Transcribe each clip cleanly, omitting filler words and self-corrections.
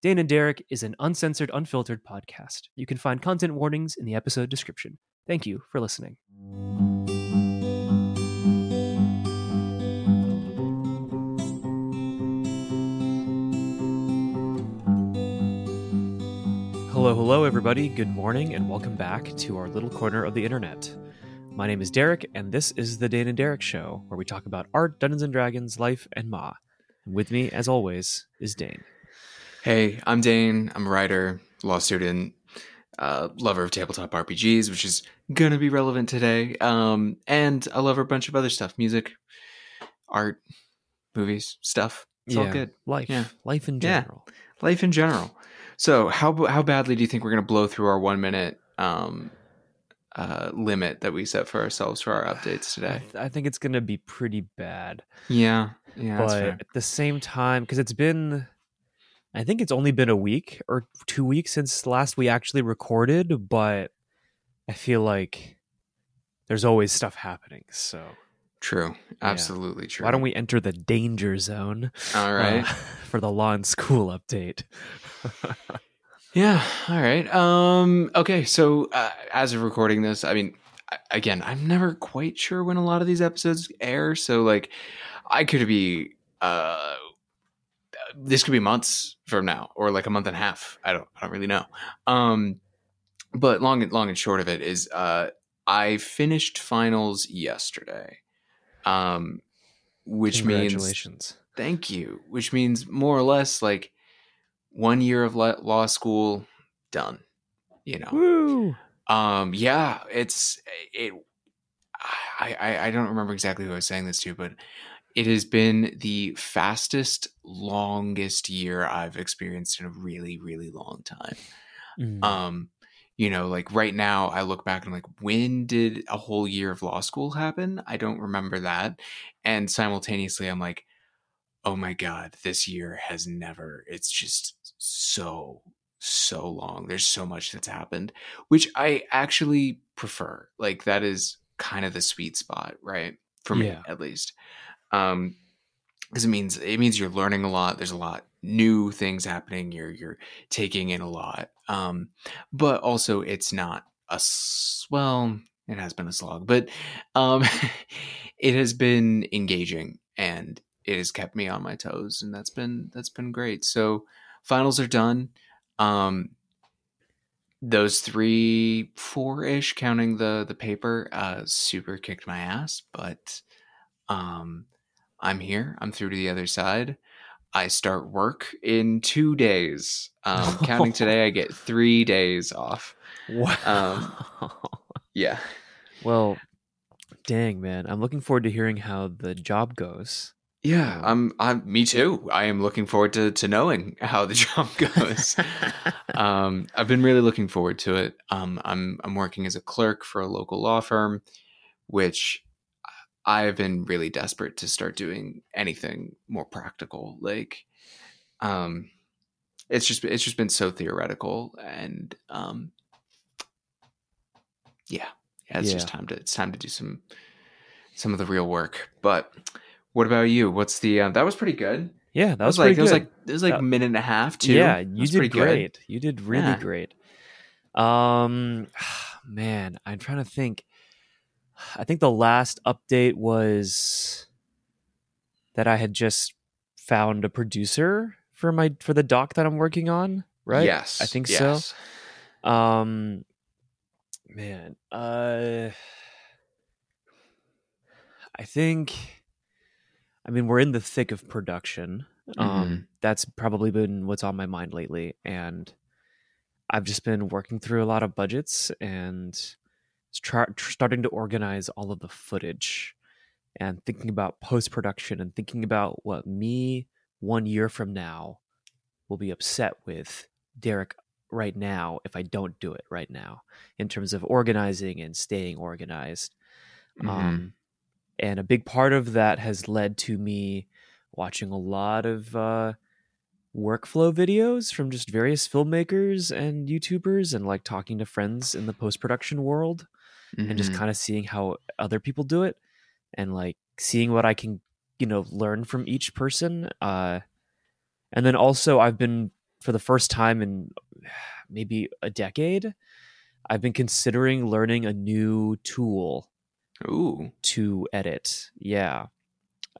Dane and Derek is an uncensored, unfiltered podcast. You can find content warnings in the episode description. Thank you for listening. Hello, hello, everybody. Good morning and welcome back to our little corner of the internet. My name is Derek, and this is the Dane and Derek Show, where we talk about art, Dungeons and Dragons, life, and Ma. And with me, as always, is Dane. Hey, I'm Dane. I'm a writer, law student, lover of tabletop RPGs, which is going to be relevant today. And I love a bunch of other stuff. Music, art, movies, stuff. It's all good. Life. Yeah. Life in general. Yeah. Life in general. So how badly do you think we're going to blow through our 1 minute limit that we set for ourselves for our updates today? I think it's going to be pretty bad. Yeah. But at the same time, because it's been... I think it's only been a week or 2 weeks since last we actually recorded, but I feel like there's always stuff happening. So true. Absolutely true. Why don't we enter the danger zone? All right. For the law and school update. Yeah. All right. Okay. So as of recording this, I mean, again, I'm never quite sure when a lot of these episodes air. So like I could be... this could be months from now or like a month and a half. I don't really know. But long and short of it is, I finished finals yesterday. Which means, congratulations. Thank you. Which means more or less like 1 year of law school done, you know? Woo. Yeah, I don't remember exactly who I was saying this to, but it has been the fastest, longest year I've experienced in a really, really long time. Mm. You know, like right now I look back and I'm like, when did a whole year of law school happen? I don't remember that. And simultaneously I'm like, oh my God, this year has never, it's just so long. There's so much that's happened, which I actually prefer. Like that is kind of the sweet spot, right? For me, at least. Because it means you're learning a lot. There's a lot new things happening. You're taking in a lot. But also it's not it has been a slog, but, it has been engaging and it has kept me on my toes, and that's been great. So finals are done. Those 3-4 ish counting the paper, super kicked my ass, but, I'm here. I'm through to the other side. I start work in 2 days. Counting today, I get 3 days off. Wow. Yeah. Well, dang, man. I'm looking forward to hearing how the job goes. Yeah, me too. I am looking forward to knowing how the job goes. I've been really looking forward to it. I'm working as a clerk for a local law firm, which... I've been really desperate to start doing anything more practical. Like, it's just been so theoretical, and it's time to do some of the real work. But what about you? What's the that was pretty good. Yeah, that was like good. It was like a minute and a half too. Yeah, you did great. Good. You did really great. Man, I'm trying to think. I think the last update was that I had just found a producer for the doc that I'm working on, right? Yes. I think so. Man, I mean, we're in the thick of production. Mm-hmm. That's probably been what's on my mind lately. And I've just been working through a lot of budgets and... starting to organize all of the footage and thinking about post-production and thinking about what me 1 year from now will be upset with Derek right now if I don't do it right now in terms of organizing and staying organized. Mm-hmm. And a big part of that has led to me watching a lot of workflow videos from just various filmmakers and YouTubers and like talking to friends in the post-production world. Mm-hmm. And just kind of seeing how other people do it and like seeing what I can, learn from each person. And then also I've been for the first time in maybe a decade, I've been considering learning a new tool to edit. Yeah.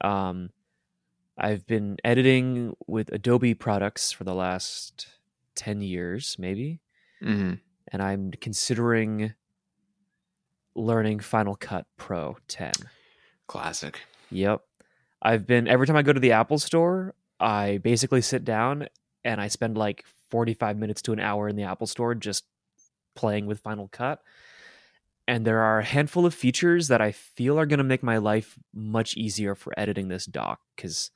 I've been editing with Adobe products for the last 10 years, maybe. Mm-hmm. And I'm considering learning Final Cut Pro 10. Classic. Yep. I've been, every time I go to the Apple store, I basically sit down and I spend like 45 minutes to an hour in the Apple store just playing with Final Cut. And there are a handful of features that I feel are going to make my life much easier for editing this doc, because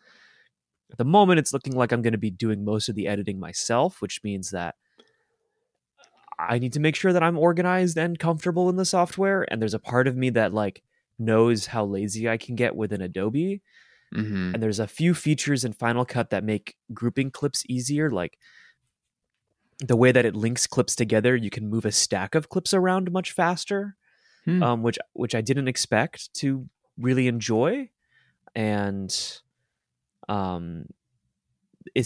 at the moment it's looking like I'm going to be doing most of the editing myself, which means that I need to make sure that I'm organized and comfortable in the software. And there's a part of me that like knows how lazy I can get within Adobe. Mm-hmm. And there's a few features in Final Cut that make grouping clips easier, like the way that it links clips together. You can move a stack of clips around much faster. Which I didn't expect to really enjoy, and it's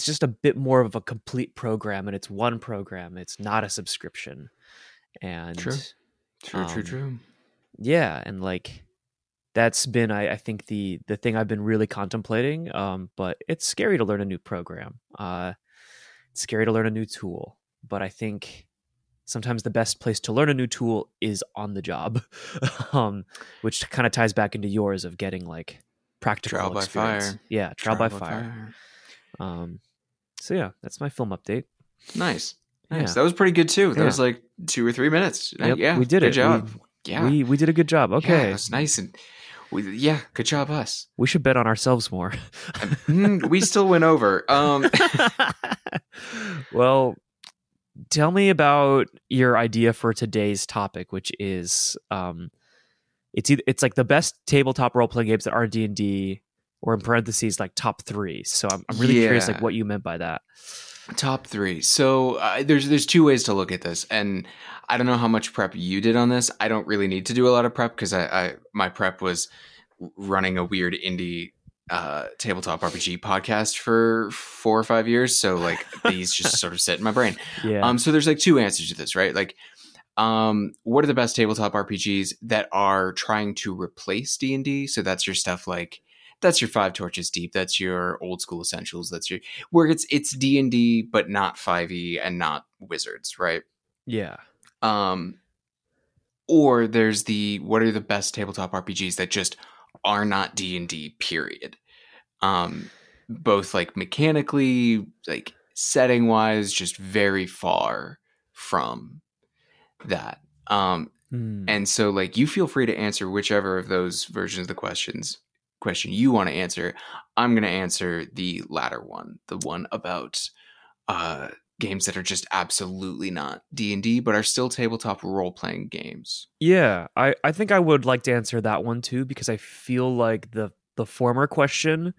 just a bit more of a complete program, and it's one program. It's not a subscription. And true. Yeah, and like that's been I think the thing I've been really contemplating. But it's scary to learn a new program. It's scary to learn a new tool, but I think sometimes the best place to learn a new tool is on the job, which kind of ties back into yours of getting like practical trial experience. By fire. Yeah, trial by fire. So yeah, that's my film update. Nice. Yeah. That was pretty good too. That was like 2 or 3 minutes. Yep, yeah, we did it. Good job. We did a good job. Okay, yeah, that's nice. And good job us. We should bet on ourselves more. We still went over. Well. Tell me about your idea for today's topic, which is it's like the best tabletop role-playing games that are D&D, or in parentheses, like top three. So I'm really curious, like what you meant by that. Top three. So there's 2 ways to look at this, and I don't know how much prep you did on this. I don't really need to do a lot of prep because my prep was running a weird indie tabletop RPG podcast for 4 or 5 years, so like these just sort of sit in my brain. So there's like 2 answers to this, right? Like what are the best tabletop RPGs that are trying to replace D&D? So that's your stuff like that's your 5 Torches Deep, that's your Old School Essentials, that's your where it's D&D but not 5e and not Wizards, right? Or there's the what are the best tabletop RPGs that just are not D&D, period. Both like mechanically, like setting wise, just very far from that. And so like you feel free to answer whichever of those versions of the question you want to answer. I'm going to answer the latter one, the one about games that are just absolutely not D&D, but are still tabletop role-playing games. Yeah, I think I would like to answer that one too, because I feel like the former question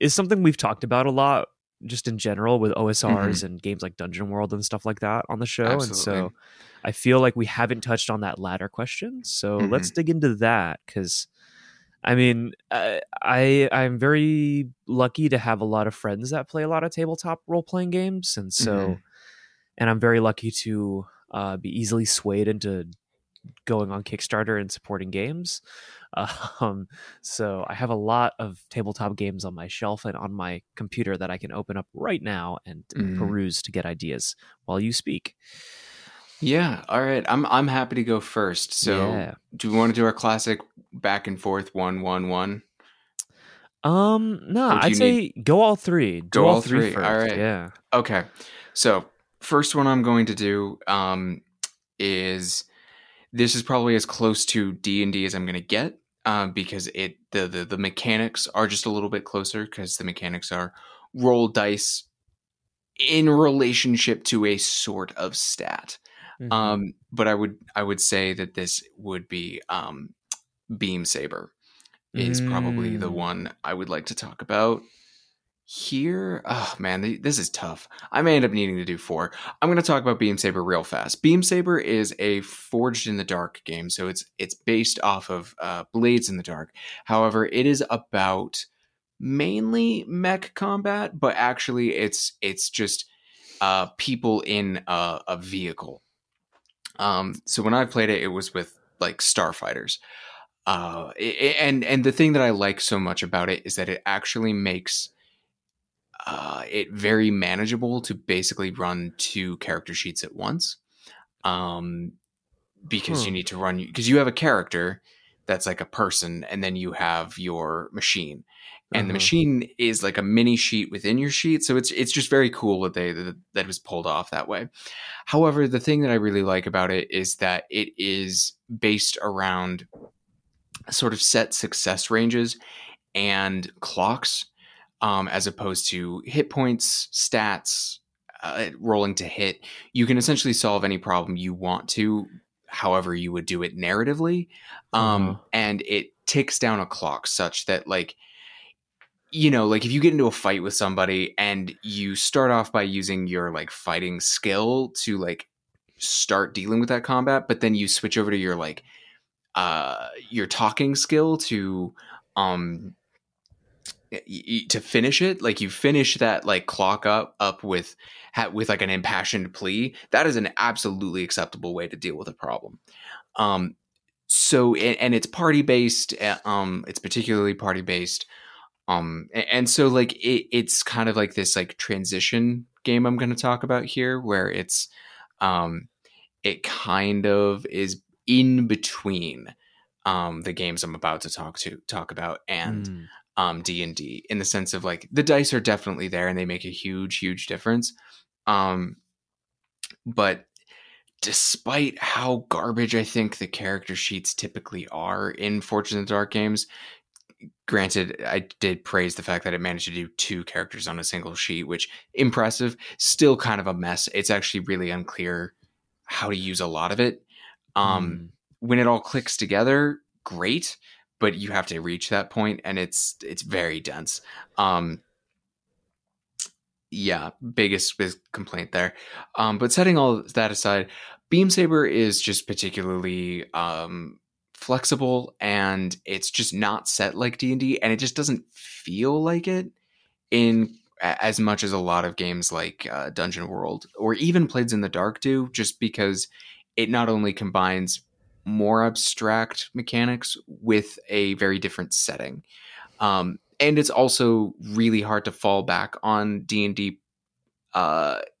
is something we've talked about a lot just in general with OSRs and games like Dungeon World and stuff like that on the show. Absolutely. And so I feel like we haven't touched on that latter question. So let's dig into that, because I mean, I'm very lucky to have a lot of friends that play a lot of tabletop role-playing games. And so, and I'm very lucky to be easily swayed into going on Kickstarter and supporting games. So I have a lot of tabletop games on my shelf and on my computer that I can open up right now and peruse to get ideas while you speak. Yeah. All right. I'm happy to go first. So do we want to do our classic back and forth 1-1-1? No, I'd say go all three. Do all three first. All right. Yeah. Okay. So first one I'm going to do is this is probably as close to D&D as I'm going to get because the mechanics are just a little bit closer, because the mechanics are roll dice in relationship to a sort of stat. But I would say that this would be Beam Saber is probably the one I would like to talk about here. Oh man, this is tough. I may end up needing to do 4. I'm going to talk about Beam Saber real fast. Beam Saber is a Forged in the Dark game, so it's based off of Blades in the Dark. However, it is about mainly mech combat, but actually it's just people in a vehicle. So when I played it, it was with like starfighters. And the thing that I like so much about it is that it actually makes it very manageable to basically run two character sheets at once. Because you need to run, because you have a character that's like a person, and then you have your machine, and the machine is like a mini sheet within your sheet. So it's just very cool that that was pulled off that way. However, the thing that I really like about it is that it is based around sort of set success ranges and clocks, as opposed to hit points, stats, rolling to hit. You can essentially solve any problem you want to, however you would do it narratively. And it ticks down a clock such that, like, you know, like if you get into a fight with somebody and you start off by using your like fighting skill to like start dealing with that combat, but then you switch over to your like your talking skill to finish it. Like you finish that like clock up with like an impassioned plea. That is an absolutely acceptable way to deal with a problem. So, and it's party based. It's particularly party based. And so like it's kind of like this like transition game I'm going to talk about here, where it's it kind of is in between the games I'm about to talk about and D&D, in the sense of like the dice are definitely there and they make a huge difference. But despite how garbage I think the character sheets typically are in Forged in the Dark games, granted, I did praise the fact that it managed to do two characters on a single sheet, which impressive, still kind of a mess. It's actually really unclear how to use a lot of it. When it all clicks together, great, but you have to reach that point, and it's very dense. Yeah, biggest complaint there. But setting all that aside, Beam Saber is just particularly flexible, and it's just not set like D&D, and it just doesn't feel like it in as much as a lot of games like Dungeon World or even Blades in the Dark do, just because it not only combines more abstract mechanics with a very different setting. And it's also really hard to fall back on D&D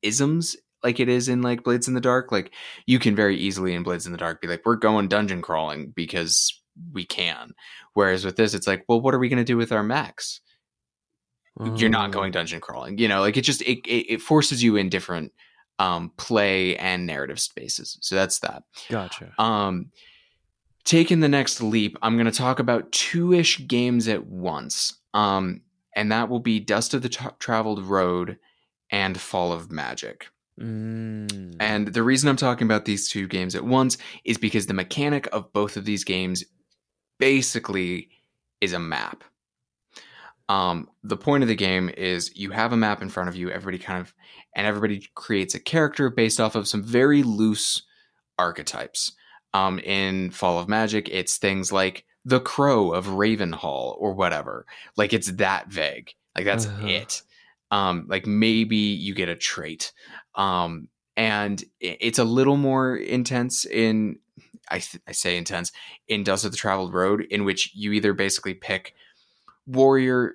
isms like it is in like Blades in the Dark. Like you can very easily in Blades in the Dark be like, we're going dungeon crawling because we can. Whereas with this, it's like, well, what are we going to do with our max? You're not going dungeon crawling, you know, like it just, it forces you in different play and narrative spaces. So that's that. Gotcha. Taking the next leap, I'm going to talk about two-ish games at once. And that will be Dust of the Traveled Road and Fall of Magic. And the reason I'm talking about these two games at once is because the mechanic of both of these games basically is a map. The point of the game is you have a map in front of you, everybody creates a character based off of some very loose archetypes. In Fall of Magic, it's things like the Crow of Ravenhall or whatever. Like it's that vague. Like that's it. Like maybe you get a trait, and it's a little more intense in, I say intense in Dust of the Traveled Road, in which you either basically pick warrior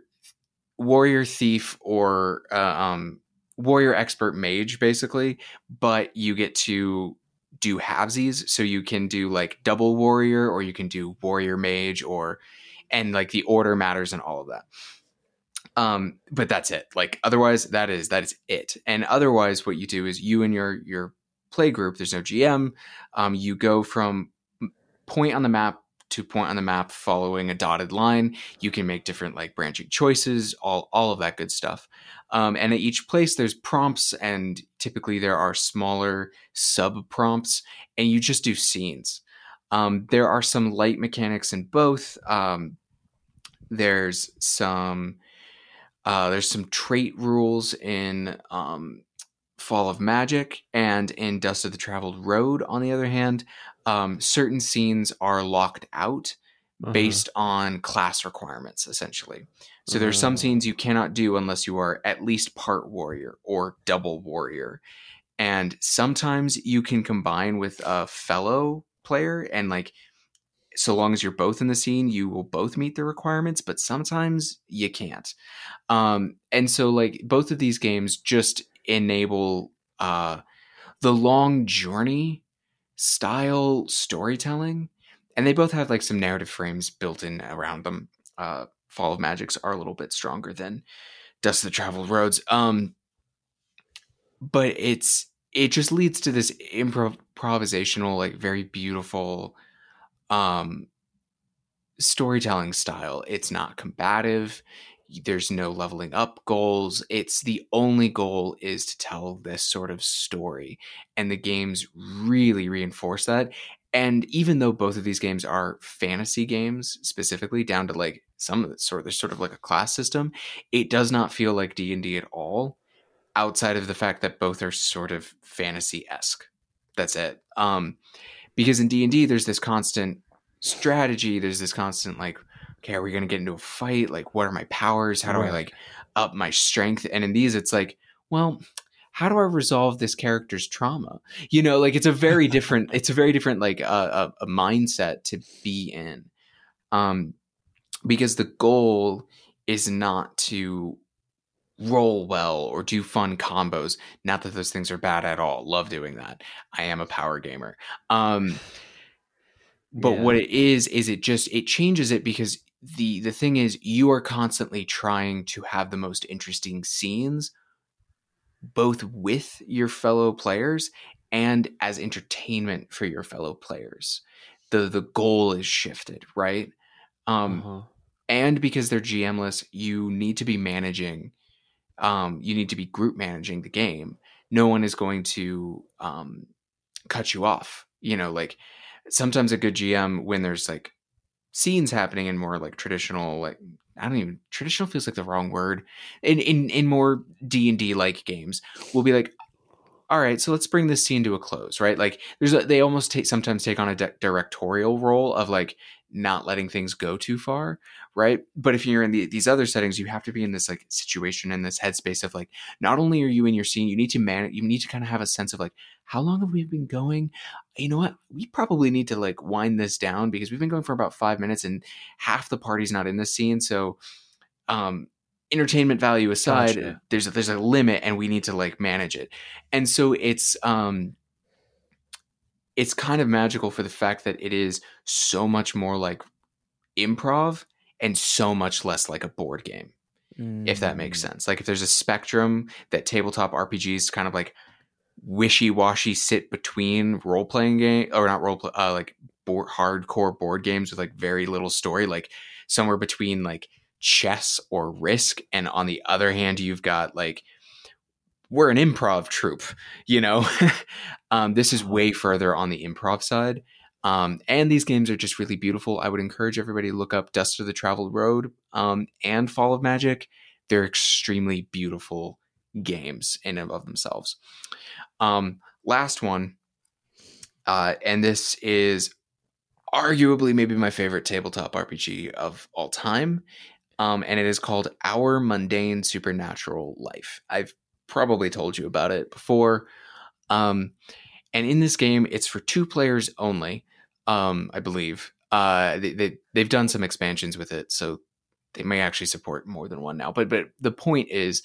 thief or, warrior expert mage basically, but you get to do halvesies. So you can do like double warrior, or you can do warrior mage, and like the order matters and all of that. But that's it. Like otherwise that is it. And otherwise what you do is you and your play group, there's no GM. You go from point on the map to point on the map following a dotted line. You can make different like branching choices, all of that good stuff. And at each place there's prompts, and typically there are smaller sub prompts, and you just do scenes. There are some light mechanics in both. There's some trait rules in Fall of Magic, and in Dust of the Traveled Road, on the other hand, certain scenes are locked out based on class requirements, essentially. So there's some scenes you cannot do unless you are at least part warrior or double warrior. And sometimes you can combine with a fellow player, and like, so long as you're both in the scene, you will both meet the requirements, but sometimes you can't. And so like both of these games just enable the long journey style storytelling. And they both have like some narrative frames built in around them. Fall of Magic's are a little bit stronger than Dust of the Traveled Roads. But it just leads to this improvisational, like very beautiful storytelling style. It's not combative. There's no leveling up goals. It's the only goal is to tell this sort of story. And the games really reinforce that. And even though both of these games are fantasy games, specifically down to like some of the sort, there's sort of like a class system, it does not feel like D&D at all, outside of the fact that both are sort of fantasy-esque. That's it. Because in D&D, there's this constant strategy. There's this constant like, okay, are we going to get into a fight? Like, what are my powers? How do I like up my strength? And in these, it's like, well, how do I resolve this character's trauma? You know, like it's a very different, like a mindset to be in, because the goal is not to roll well or do fun combos. Not that those things are bad at all. Love doing that. I am a power gamer. But what it is it changes it because the thing is you are constantly trying to have the most interesting scenes, both with your fellow players and as entertainment for your fellow players. The goal is shifted, right? And because they're GM-less, you need to be managing, you need to be group managing the game. No one is going to cut you off. You know, like sometimes a good GM, when there's like scenes happening in more like traditional, like, traditional feels like the wrong word in more D&D like games, we'll be like, all right, so let's bring this scene to a close, right? Like there's they almost sometimes take on a directorial role of like not letting things go too far, right? But if you're in these other settings, you have to be in this like situation and this headspace of like, not only are you in your scene, you need to kind of have a sense of like, how long have we been going? You know what? We probably need to like wind this down because we've been going for about 5 minutes and half the party's not in this scene. So, entertainment value aside, there's a limit and we need to like manage it. And so it's kind of magical for the fact that it is so much more like improv and so much less like a board game, if that makes sense. Like if there's a spectrum that tabletop RPGs kind of like wishy-washy sit between role-playing game or not role play, like hardcore board games with like very little story, like somewhere between like chess or Risk, and on the other hand you've got like, we're an improv troupe, you know. This is way further on the improv side. And these games are just really beautiful. I would encourage everybody to look up Dust of the Traveled Road and Fall of Magic. They're extremely beautiful games in and of themselves. Last one, and this is arguably maybe my favorite tabletop RPG of all time, and it is called Our Mundane Supernatural Life. I've probably told you about it before, and in this game, it's for two players only, I believe. They've done some expansions with it, so they may actually support more than one now. But the point is,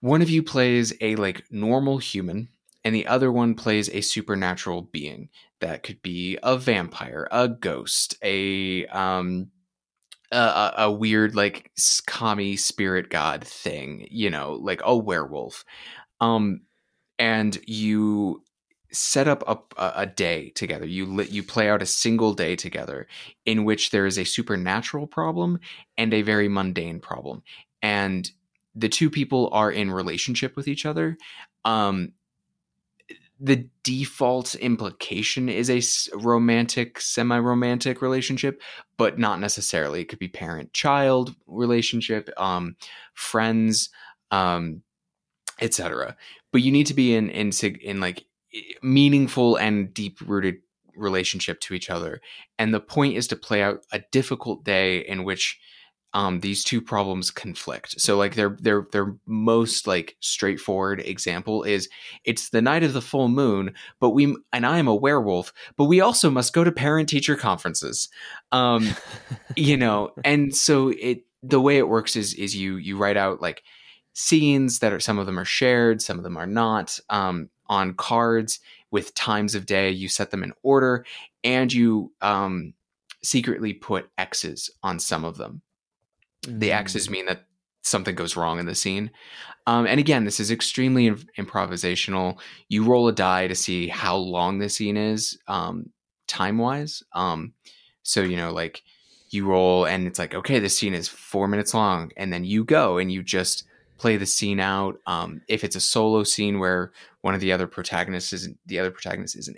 one of you plays a like normal human and the other one plays a supernatural being. That could be a vampire, a ghost, a weird like commie spirit god thing, you know, like a werewolf. And you set up a day together. You play out a single day together in which there is a supernatural problem and a very mundane problem. And the two people are in relationship with each other. The default implication is a romantic, semi-romantic relationship, but not necessarily. It could be parent-child relationship, friends, etc. But you need to be in like meaningful and deep-rooted relationship to each other. And the point is to play out a difficult day in which these two problems conflict. So like their most like straightforward example is it's the night of the full moon, but I am a werewolf, but we also must go to parent-teacher conferences. And so the way it works is you write out like scenes that are, some of them are shared, some of them are not, on cards with times of day. You set them in order and you secretly put X's on some of them. The X's mean that something goes wrong in the scene. And again, this is extremely improvisational. You roll a die to see how long the scene is time-wise. So you roll and it's like, okay, this scene is 4 minutes long. And then you go and you just play the scene out. If it's a solo scene where one of the other protagonist isn't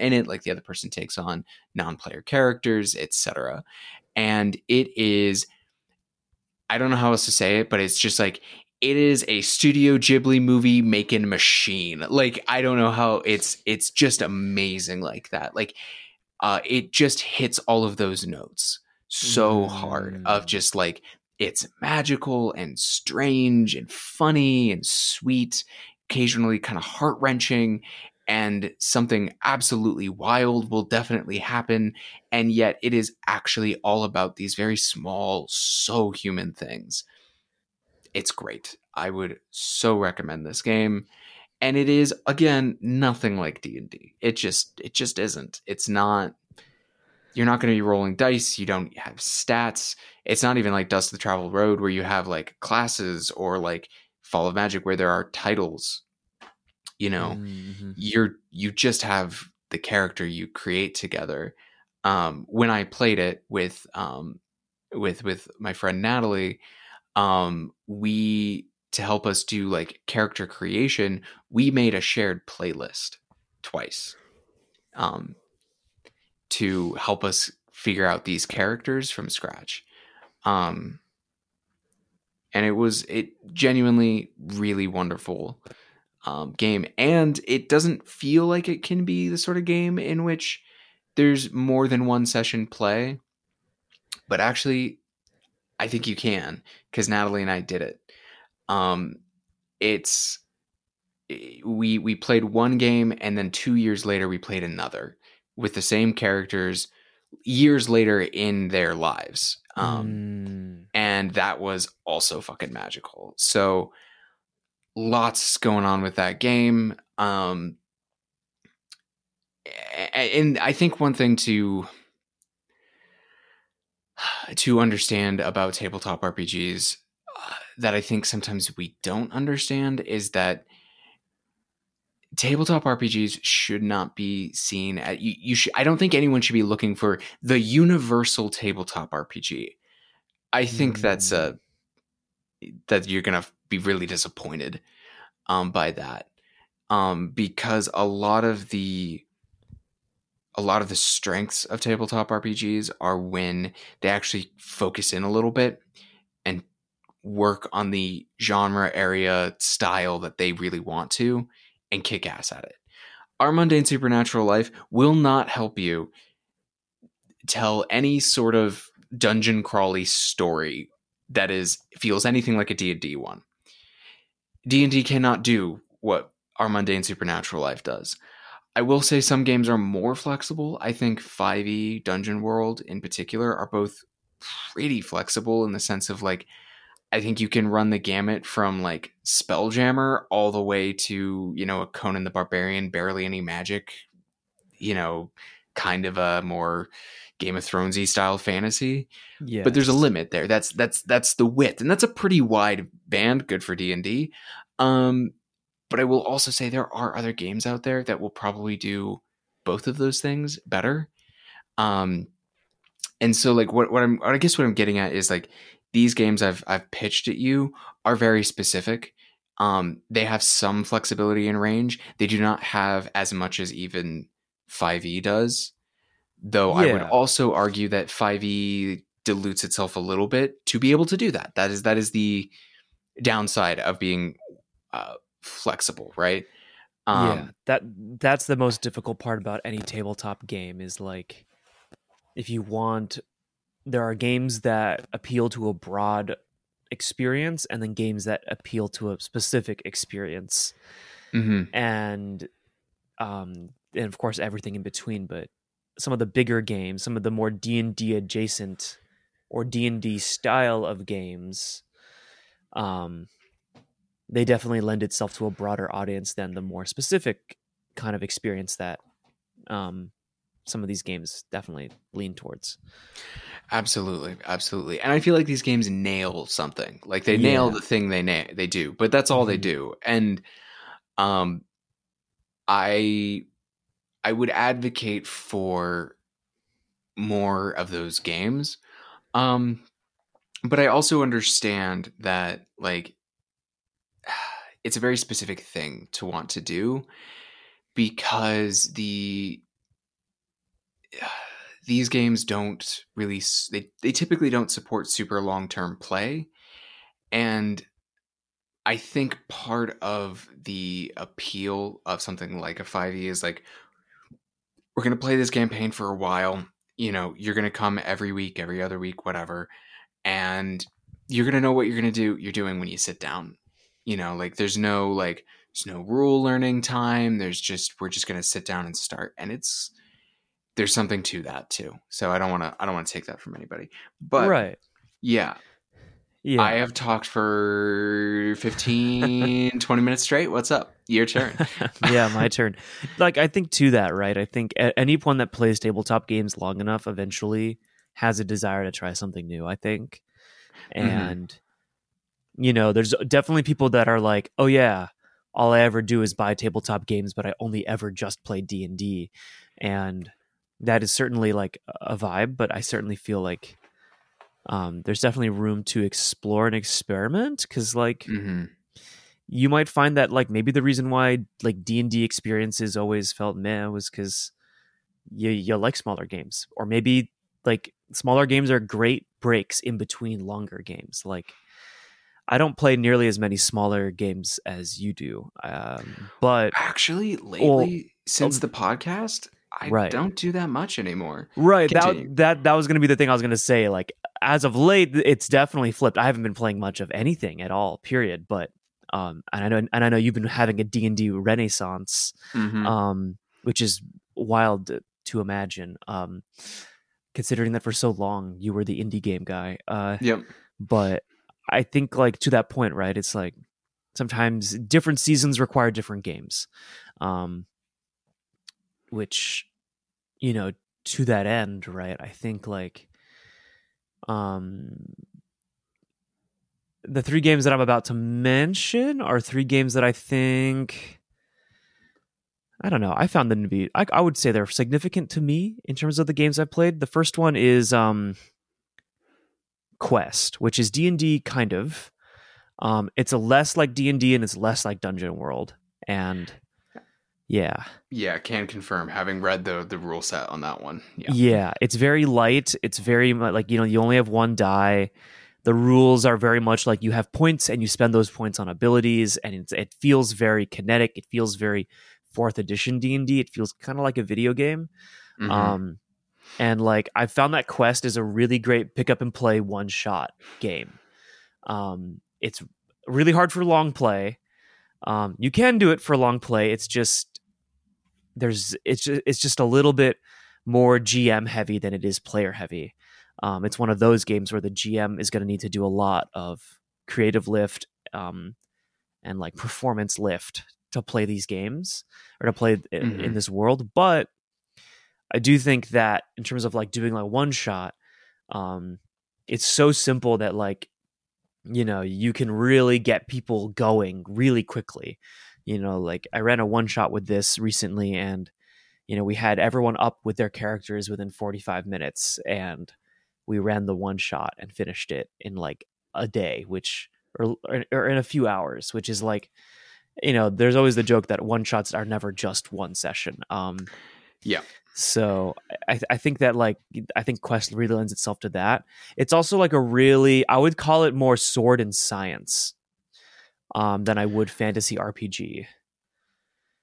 in it, like the other person takes on non-player characters, etc. And it is... I don't know how else to say it, but it's just like, it is a Studio Ghibli movie making machine. Like, I don't know how it's just amazing like that. Like, it just hits all of those notes so hard of just like, it's magical and strange and funny and sweet, occasionally kind of heart wrenching, and something absolutely wild will definitely happen. And yet it is actually all about these very small, so human things. It's great. I would so recommend this game. And it is, again, nothing like D&D. It just isn't. It's not, you're not going to be rolling dice. You don't have stats. It's not even like Dust of the Traveled Road where you have like classes, or like Fall of Magic where there are titles. You just have the character you create together. When I played it with my friend Natalie, to help us do like character creation, we made a shared playlist twice, to help us figure out these characters from scratch. And it genuinely really wonderful. Game, and it doesn't feel like it can be the sort of game in which there's more than one session play, but actually I think you can, because Natalie and I did it. We played one game and then 2 years later we played another with the same characters years later in their lives. And that was also fucking magical. So lots going on with that game. And I think one thing to understand about tabletop RPGs that I think sometimes we don't understand is that tabletop RPGs should not be seen at I don't think anyone should be looking for the universal tabletop RPG. I think that you're going to be really disappointed by that, because a lot of the strengths of tabletop RPGs are when they actually focus in a little bit and work on the genre, area, style that they really want to, and kick ass at it. Our Mundane Supernatural Life will not help you tell any sort of dungeon crawly story that feels anything like a D&D one. D&D cannot do what Our Mundane Supernatural Life does. I will say some games are more flexible. I think 5e, Dungeon World in particular, are both pretty flexible in the sense of like, I think you can run the gamut from like Spelljammer all the way to, a Conan the Barbarian, barely any magic, kind of a more Game of Thrones-y style fantasy. Yes. But there's a limit there. That's the width, and that's a pretty wide band. Good for D&D. But I will also say there are other games out there that will probably do both of those things better. And so like what I'm getting at is like these games I've pitched at you are very specific. They have some flexibility and range. They do not have as much as even 5e does. Though yeah. I would also argue that 5e dilutes itself a little bit to be able to do that. That is the downside of being flexible, right? That's the most difficult part about any tabletop game is like, if you want, there are games that appeal to a broad experience and then games that appeal to a specific experience. Mm-hmm. And of course everything in between, but some of the bigger games, some of the more D&D adjacent or D&D style of games, they definitely lend itself to a broader audience than the more specific kind of experience that some of these games definitely lean towards. Absolutely. Absolutely. And I feel like these games nail something. Like they nail the thing they do, but that's all they do. And I would advocate for more of those games. But I also understand that like it's a very specific thing to want to do because these games don't really, they typically don't support super long-term play. And I think part of the appeal of something like a 5e is like, we're going to play this campaign for a while. You know, you're going to come every week, every other week, whatever. And you're going to know what you're going to do. You're doing when you sit down, you know, like there's no rule learning time. We're just going to sit down and start. And there's something to that too. So I don't want to take that from anybody, but right. Yeah. I have talked for 15, 20 minutes straight. What's up? Your turn. Yeah, my turn. Like, I think to that, right? I think anyone that plays tabletop games long enough eventually has a desire to try something new, I think. And, you know, there's definitely people that are like, oh yeah, all I ever do is buy tabletop games, but I only ever just play D&D. And that is certainly like a vibe, but I certainly feel like there's definitely room to explore and experiment because like you might find that like maybe the reason why like D&D experiences always felt meh was because you like smaller games, or maybe like smaller games are great breaks in between longer games. Like I don't play nearly as many smaller games as you do, but actually lately since the podcast I don't do that much anymore. Right. That was going to be the thing I was going to say. Like as of late, it's definitely flipped. I haven't been playing much of anything at all, period. But, and I know you've been having a D&D renaissance, which is wild to imagine. Considering that for so long you were the indie game guy. Yep. But I think like to that point, right. It's like sometimes different seasons require different games. Which, you know, to that end, right, I think, like, the three games that I'm about to mention are three games that I think, I don't know, I found them to be, I would say they're significant to me in terms of the games I've played. The first one is Quest, which is D&D, kind of. It's a less like D&D and it's less like Dungeon World, and... Yeah, can confirm having read the rule set on that one. Yeah, it's very light. It's very much like, you know, you only have one die. The rules are very much like you have points and you spend those points on abilities, and it feels very kinetic. It feels very 4th edition D&D. It feels kind of like a video game. And like I found that Quest is a really great pick up and play one shot game. It's really hard for long play. You can do it for long play. It's just it's just a little bit more GM heavy than it is player heavy. It's one of those games where the GM is going to need to do a lot of creative lift and like performance lift to play these games or to play in this world. But I do think that in terms of like doing like one shot, it's so simple that like, you know, you can really get people going really quickly. You know, like I ran a one shot with this recently, and you know, we had everyone up with their characters within 45 minutes, and we ran the one shot and finished it in like a day, or in a few hours, which is like, you know, there's always the joke that one shots are never just one session. Yeah. So I think that like, I think Quest really lends itself to that. It's also like a really, I would call it more sword and science than I would fantasy RPG.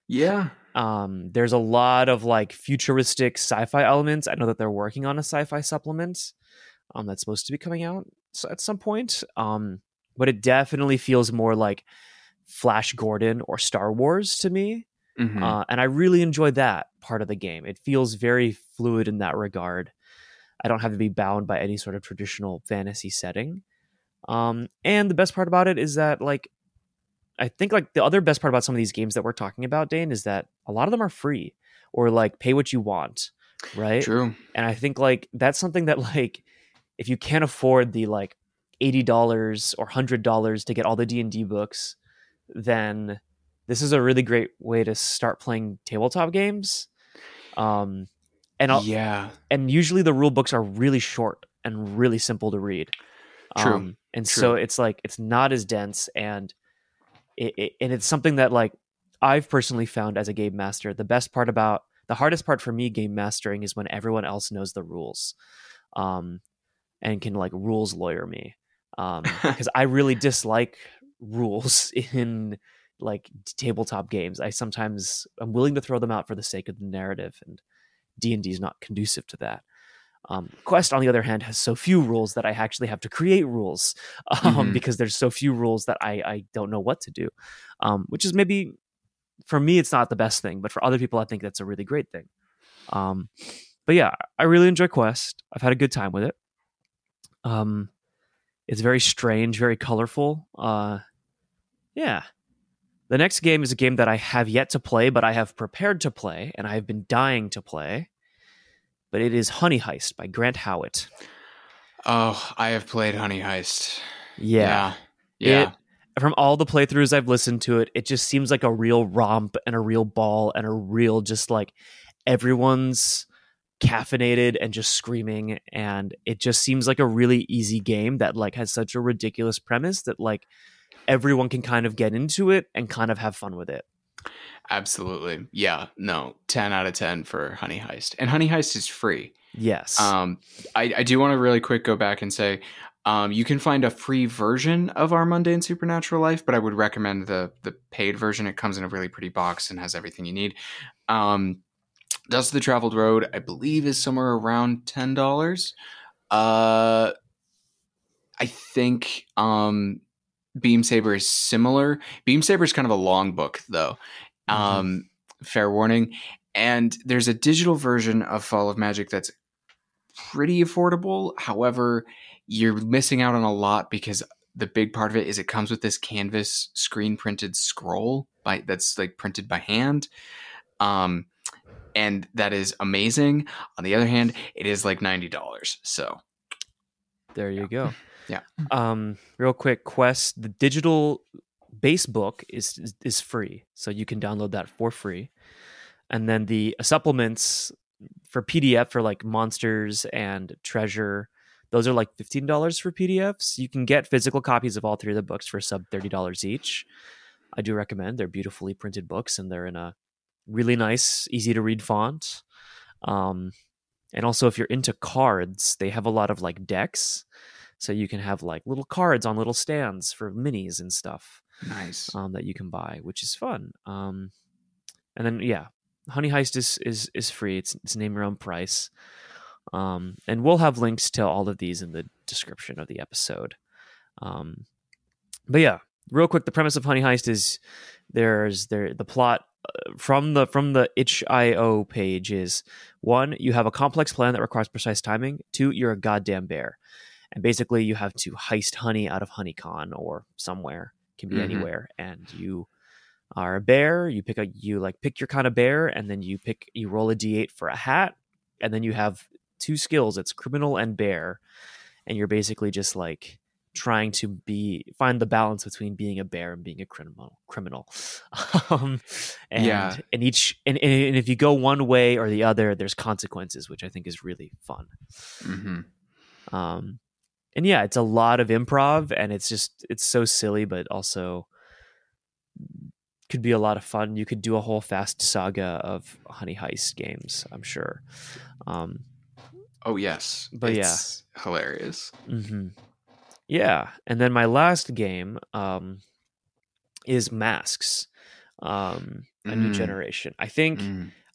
Yeah. There's a lot of like futuristic sci-fi elements. I know that they're working on a sci-fi supplement that's supposed to be coming out at some point. But it definitely feels more like Flash Gordon or Star Wars to me. Mm-hmm. And I really enjoy that part of the game. It feels very fluid in that regard. I don't have to be bound by any sort of traditional fantasy setting. And the best part about it is that, like, I think like the other best part about some of these games that we're talking about, Dane, is that a lot of them are free or like pay what you want. Right. True. And I think like that's something that like if you can't afford the like $80 or $100 to get all the D&D books, then this is a really great way to start playing tabletop games. And usually the rule books are really short and really simple to read. True. True. So it's like it's not as dense, and it's something that like I've personally found as a game master. The hardest part for me game mastering is when everyone else knows the rules, and can like rules lawyer me, because I really dislike rules in like tabletop games. I sometimes I'm willing to throw them out for the sake of the narrative, and D&D is not conducive to that. Quest, on the other hand, has so few rules that I actually have to create rules because there's so few rules that I don't know what to do, which is maybe for me it's not the best thing, but for other people I think that's a really great thing. But yeah, I really enjoy Quest. I've had a good time with it. It's very strange, very colorful. Yeah. The next game is a game that I have yet to play, but I have prepared to play, and I have been dying to play. But it is Honey Heist by Grant Howitt. Oh, I have played Honey Heist. Yeah. From all the playthroughs I've listened to it, it just seems like a real romp and a real ball and a real just like everyone's caffeinated and just screaming. And it just seems like a really easy game that like has such a ridiculous premise that like everyone can kind of get into it and kind of have fun with it. Absolutely. Yeah. No, 10 out of 10 for Honey Heist. And Honey Heist is free. Yes. I do want to really quick go back and say you can find a free version of Our Mundane Supernatural Life, but I would recommend the paid version. It comes in a really pretty box and has everything you need. Dust of the Traveled Road, I believe, is somewhere around $10. I think Beam Saber is similar. Beam Saber is kind of a long book, though. Fair warning. And there's a digital version of Fall of Magic that's pretty affordable. However, you're missing out on a lot because the big part of it is it comes with this canvas screen printed scroll that's like printed by hand. And that is amazing. On the other hand, it is like $90. So there you go. Yeah. Real quick, Quest, the digital base book is free, so you can download that for free. And then the supplements for PDF for like monsters and treasure, those are like $15 for PDFs. You can get physical copies of all three of the books for sub $30 each. I do recommend. They're beautifully printed books, and they're in a really nice, easy to read font. And also, if you're into cards, they have a lot of like decks. So you can have like little cards on little stands for minis and stuff. Nice. That you can buy, which is fun. And then yeah, Honey Heist is free. It's name your own price. And we'll have links to all of these in the description of the episode. But yeah, real quick, the premise of Honey Heist is the plot from the Itch.io page is: 1, you have a complex plan that requires precise timing. 2, you're a goddamn bear. And basically, you have to heist honey out of HoneyCon or somewhere. It can be anywhere. And you are a bear. You pick your kind of bear, and then you roll a d8 for a hat, and then you have 2 skills. It's criminal and bear, and you're basically just like trying to find the balance between being a bear and being a criminal. And if you go one way or the other, there's consequences, which I think is really fun. Mm-hmm. And yeah, it's a lot of improv, and it's so silly, but also could be a lot of fun. You could do a whole fast saga of Honey Heist games, I'm sure. Oh yes, but it's hilarious. Mm-hmm. Yeah, and then my last game is Masks, a new generation. I think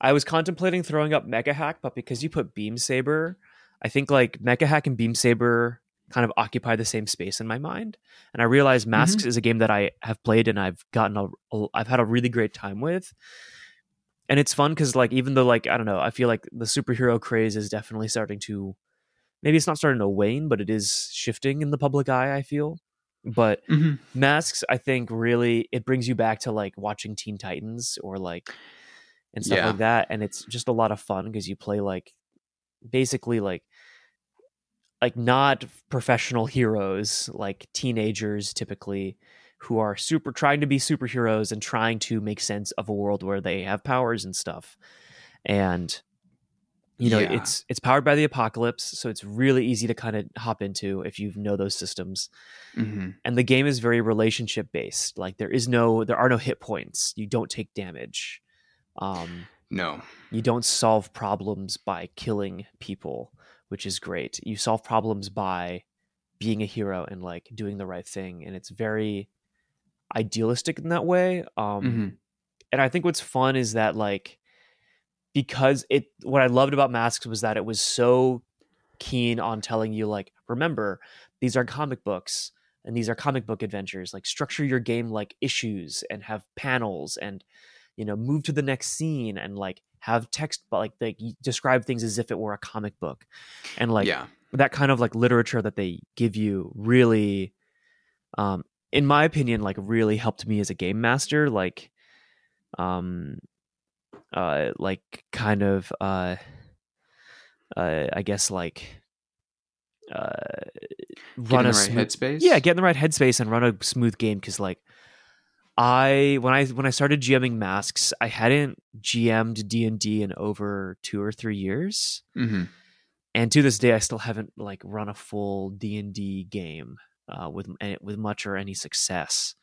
I was contemplating throwing up Mega Hack, but because you put Beam Saber, I think like Mega Hack and Beam Saber kind of occupy the same space in my mind. And I realized Masks is a game that I have played and I've gotten I've had a really great time with. And it's fun because like, even though like, I don't know, I feel like the superhero craze is definitely starting to, maybe it's not starting to wane, but it is shifting in the public eye, I feel. But Masks, I think really, it brings you back to like watching Teen Titans or like, and stuff like that. And it's just a lot of fun because you play like, basically like not professional heroes, like teenagers typically who are super trying to be superheroes and trying to make sense of a world where they have powers and stuff. And, you know, it's powered by the apocalypse. So it's really easy to kind of hop into if you know those systems. And the game is very relationship based. Like there are no hit points. You don't take damage. No, you don't solve problems by killing people, which is great. You solve problems by being a hero and like doing the right thing. And it's very idealistic in that way. And I think what's fun is that like, because what I loved about Masks was that it was so keen on telling you like, remember, these are comic books and these are comic book adventures, like structure your game like issues and have panels and, you know, move to the next scene and like have text, but like they describe things as if it were a comic book. And like that kind of like literature that they give you really, in my opinion, like really helped me as a game master, run a smooth headspace. Yeah, get in the right headspace and run a smooth game. Because like when I started GMing Masks, I hadn't GM'd D&D in over 2 or 3 years, and to this day I still haven't like run a full D&D game with much or any success.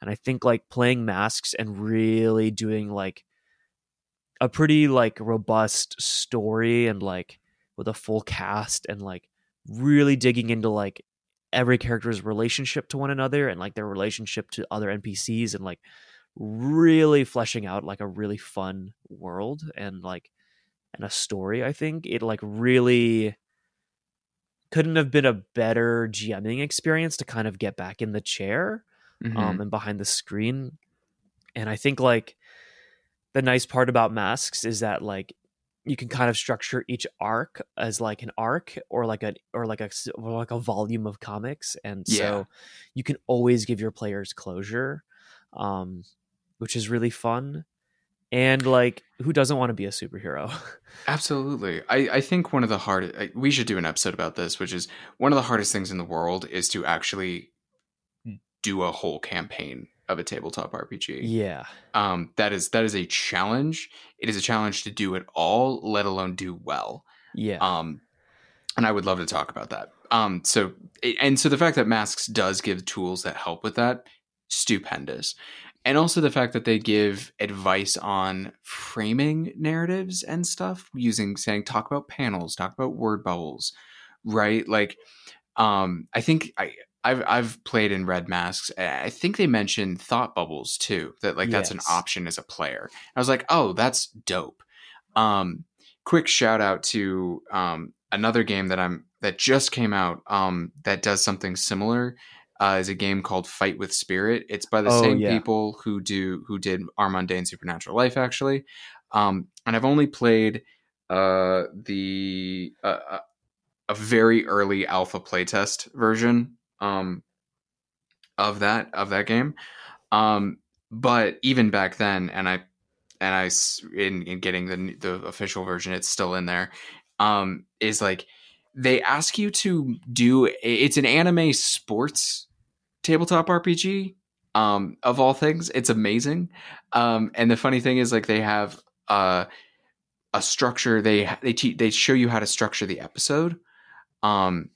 And I think like playing Masks and really doing like a pretty like robust story and like with a full cast and like really digging into like every character's relationship to one another and like their relationship to other NPCs and like really fleshing out like a really fun world and like and a story. I think it like really couldn't have been a better GMing experience to kind of get back in the chair and behind the screen. And I think like the nice part about Masks is that like you can kind of structure each arc as like an arc or like a volume of comics, and so you can always give your players closure, which is really fun. And like, who doesn't want to be a superhero? Absolutely. I think one of the hardest, we should do an episode about this, which is one of the hardest things in the world is to actually do a whole campaign of a tabletop RPG. That is a challenge. It is a challenge to do it all, let alone do well. And I would love to talk about that. So the fact that Masks does give tools that help with that, stupendous. And also the fact that they give advice on framing narratives and stuff saying talk about panels, talk about word bubbles, right? Like I've played in Red Masks. I think they mentioned thought bubbles too, that like that's an option as a player. I was like, oh, that's dope. Quick shout out to another game that just came out that does something similar, is a game called Fight with Spirit. It's by the same people who did Our Mundane Supernatural Life, actually. And I've only played a very early alpha playtest version of that game, but even back then, and I in getting the official version, it's still in there, is like they ask you to do, it's an anime sports tabletop RPG, of all things. It's amazing. And the funny thing is like they have a structure, they show you how to structure the episode, and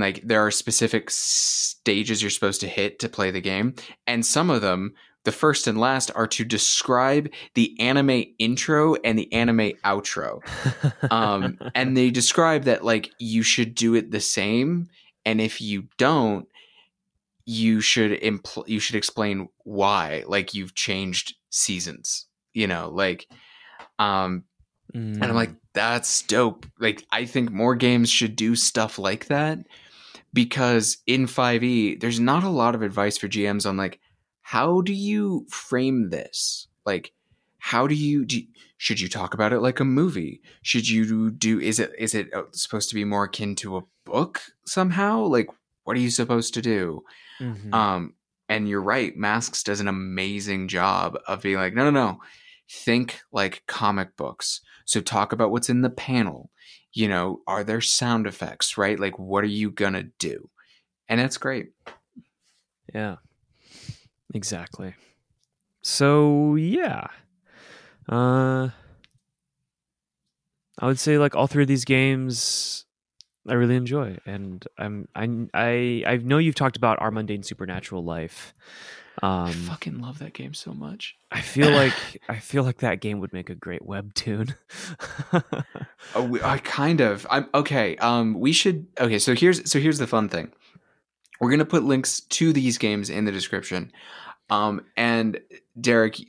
like there are specific stages you're supposed to hit to play the game. And some of them, the first and last, are to describe the anime intro and the anime outro. And they describe that like you should do it the same. And if you don't, you should explain why. Like you've changed seasons, you know, like, and I'm like, that's dope. Like, I think more games should do stuff like that, because in 5e, there's not a lot of advice for GMs on like, how do you frame this? Like, how do? Should you talk about it like a movie? Should you do? Is it supposed to be more akin to a book somehow? Like, what are you supposed to do? Mm-hmm. And you're right. Masks does an amazing job of being like, no. Think like comic books. So talk about what's in the panel. You know, are there sound effects, right? Like, what are you going to do? And that's great. Yeah, exactly. So, yeah. I would say like all three of these games I really enjoy, and I know you've talked about Our Mundane Supernatural Life. I fucking love that game so much. I feel like that game would make a great webtoon. So here's the fun thing. We're going to put links to these games in the description. And Derek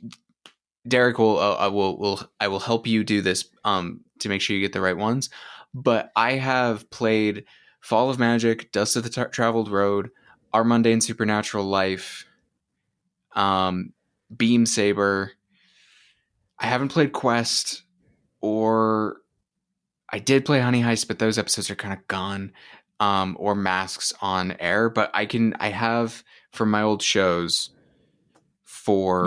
will help you do this to make sure you get the right ones. But I have played Fall of Magic, Dust of the Traveled Road, Our Mundane Supernatural Life, Beam Saber. I haven't played Quest, or I did play Honey Heist, but those episodes are kind of gone, or Masks on air. But I have from my old shows for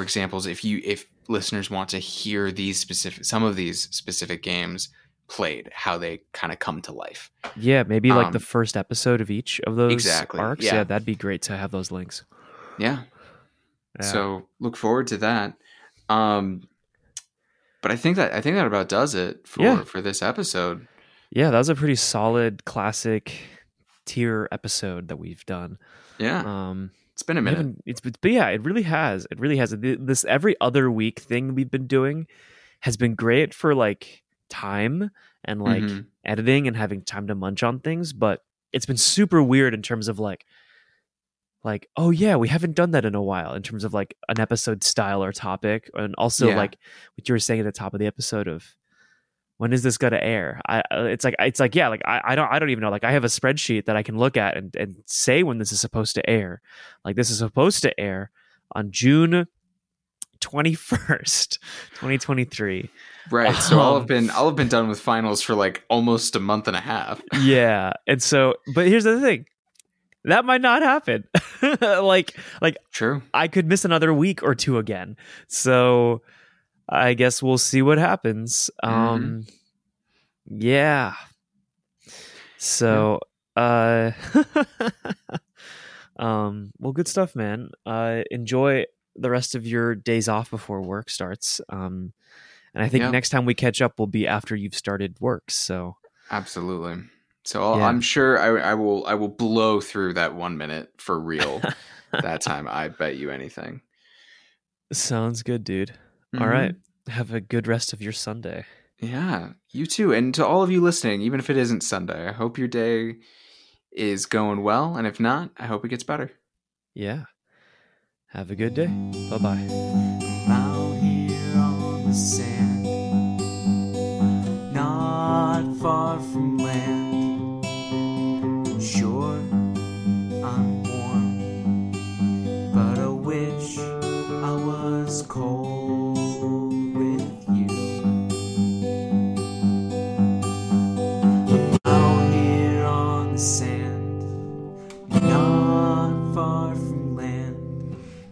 examples, if listeners want to hear some of these specific games played, how they kind of come to life. Yeah, maybe like the first episode of each of those arcs. Yeah, that'd be great to have those links. Yeah. So look forward to that. But I think that about does it for this episode. Yeah, that was a pretty solid classic tier episode that we've done. Yeah. It's been a minute. It really has. This every other week thing we've been doing has been great for like time and like editing and having time to munch on things, but it's been super weird in terms of like, oh yeah, we haven't done that in a while, in terms of like an episode style or topic. And also like what you were saying at the top of the episode of, when is this going to air? I don't even know. Like, I have a spreadsheet that I can look at and say when this is supposed to air. Like, this is supposed to air on June 21st, 2023. Right. So I'll have been done with finals for like almost a month and a half. Yeah. And so, but here's the thing. That might not happen. like true. I could miss another week or two again. So I guess we'll see what happens. Yeah. So, well, good stuff, man. Enjoy the rest of your days off before work starts. And I think next time we catch up will be after you've started work. So absolutely. So I'm sure I will blow through that 1 minute for real. That time, I bet you anything. Sounds good, dude. Mm-hmm. All right. Have a good rest of your Sunday. Yeah, you too. And to all of you listening, even if it isn't Sunday, I hope your day is going well. And if not, I hope it gets better. Yeah. Have a good day. Bye-bye. Out here on the sand, not far from land. Sure, I'm warm, but I wish I was cold.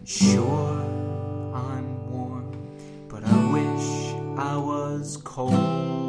Sure, I'm warm, but I wish I was cold.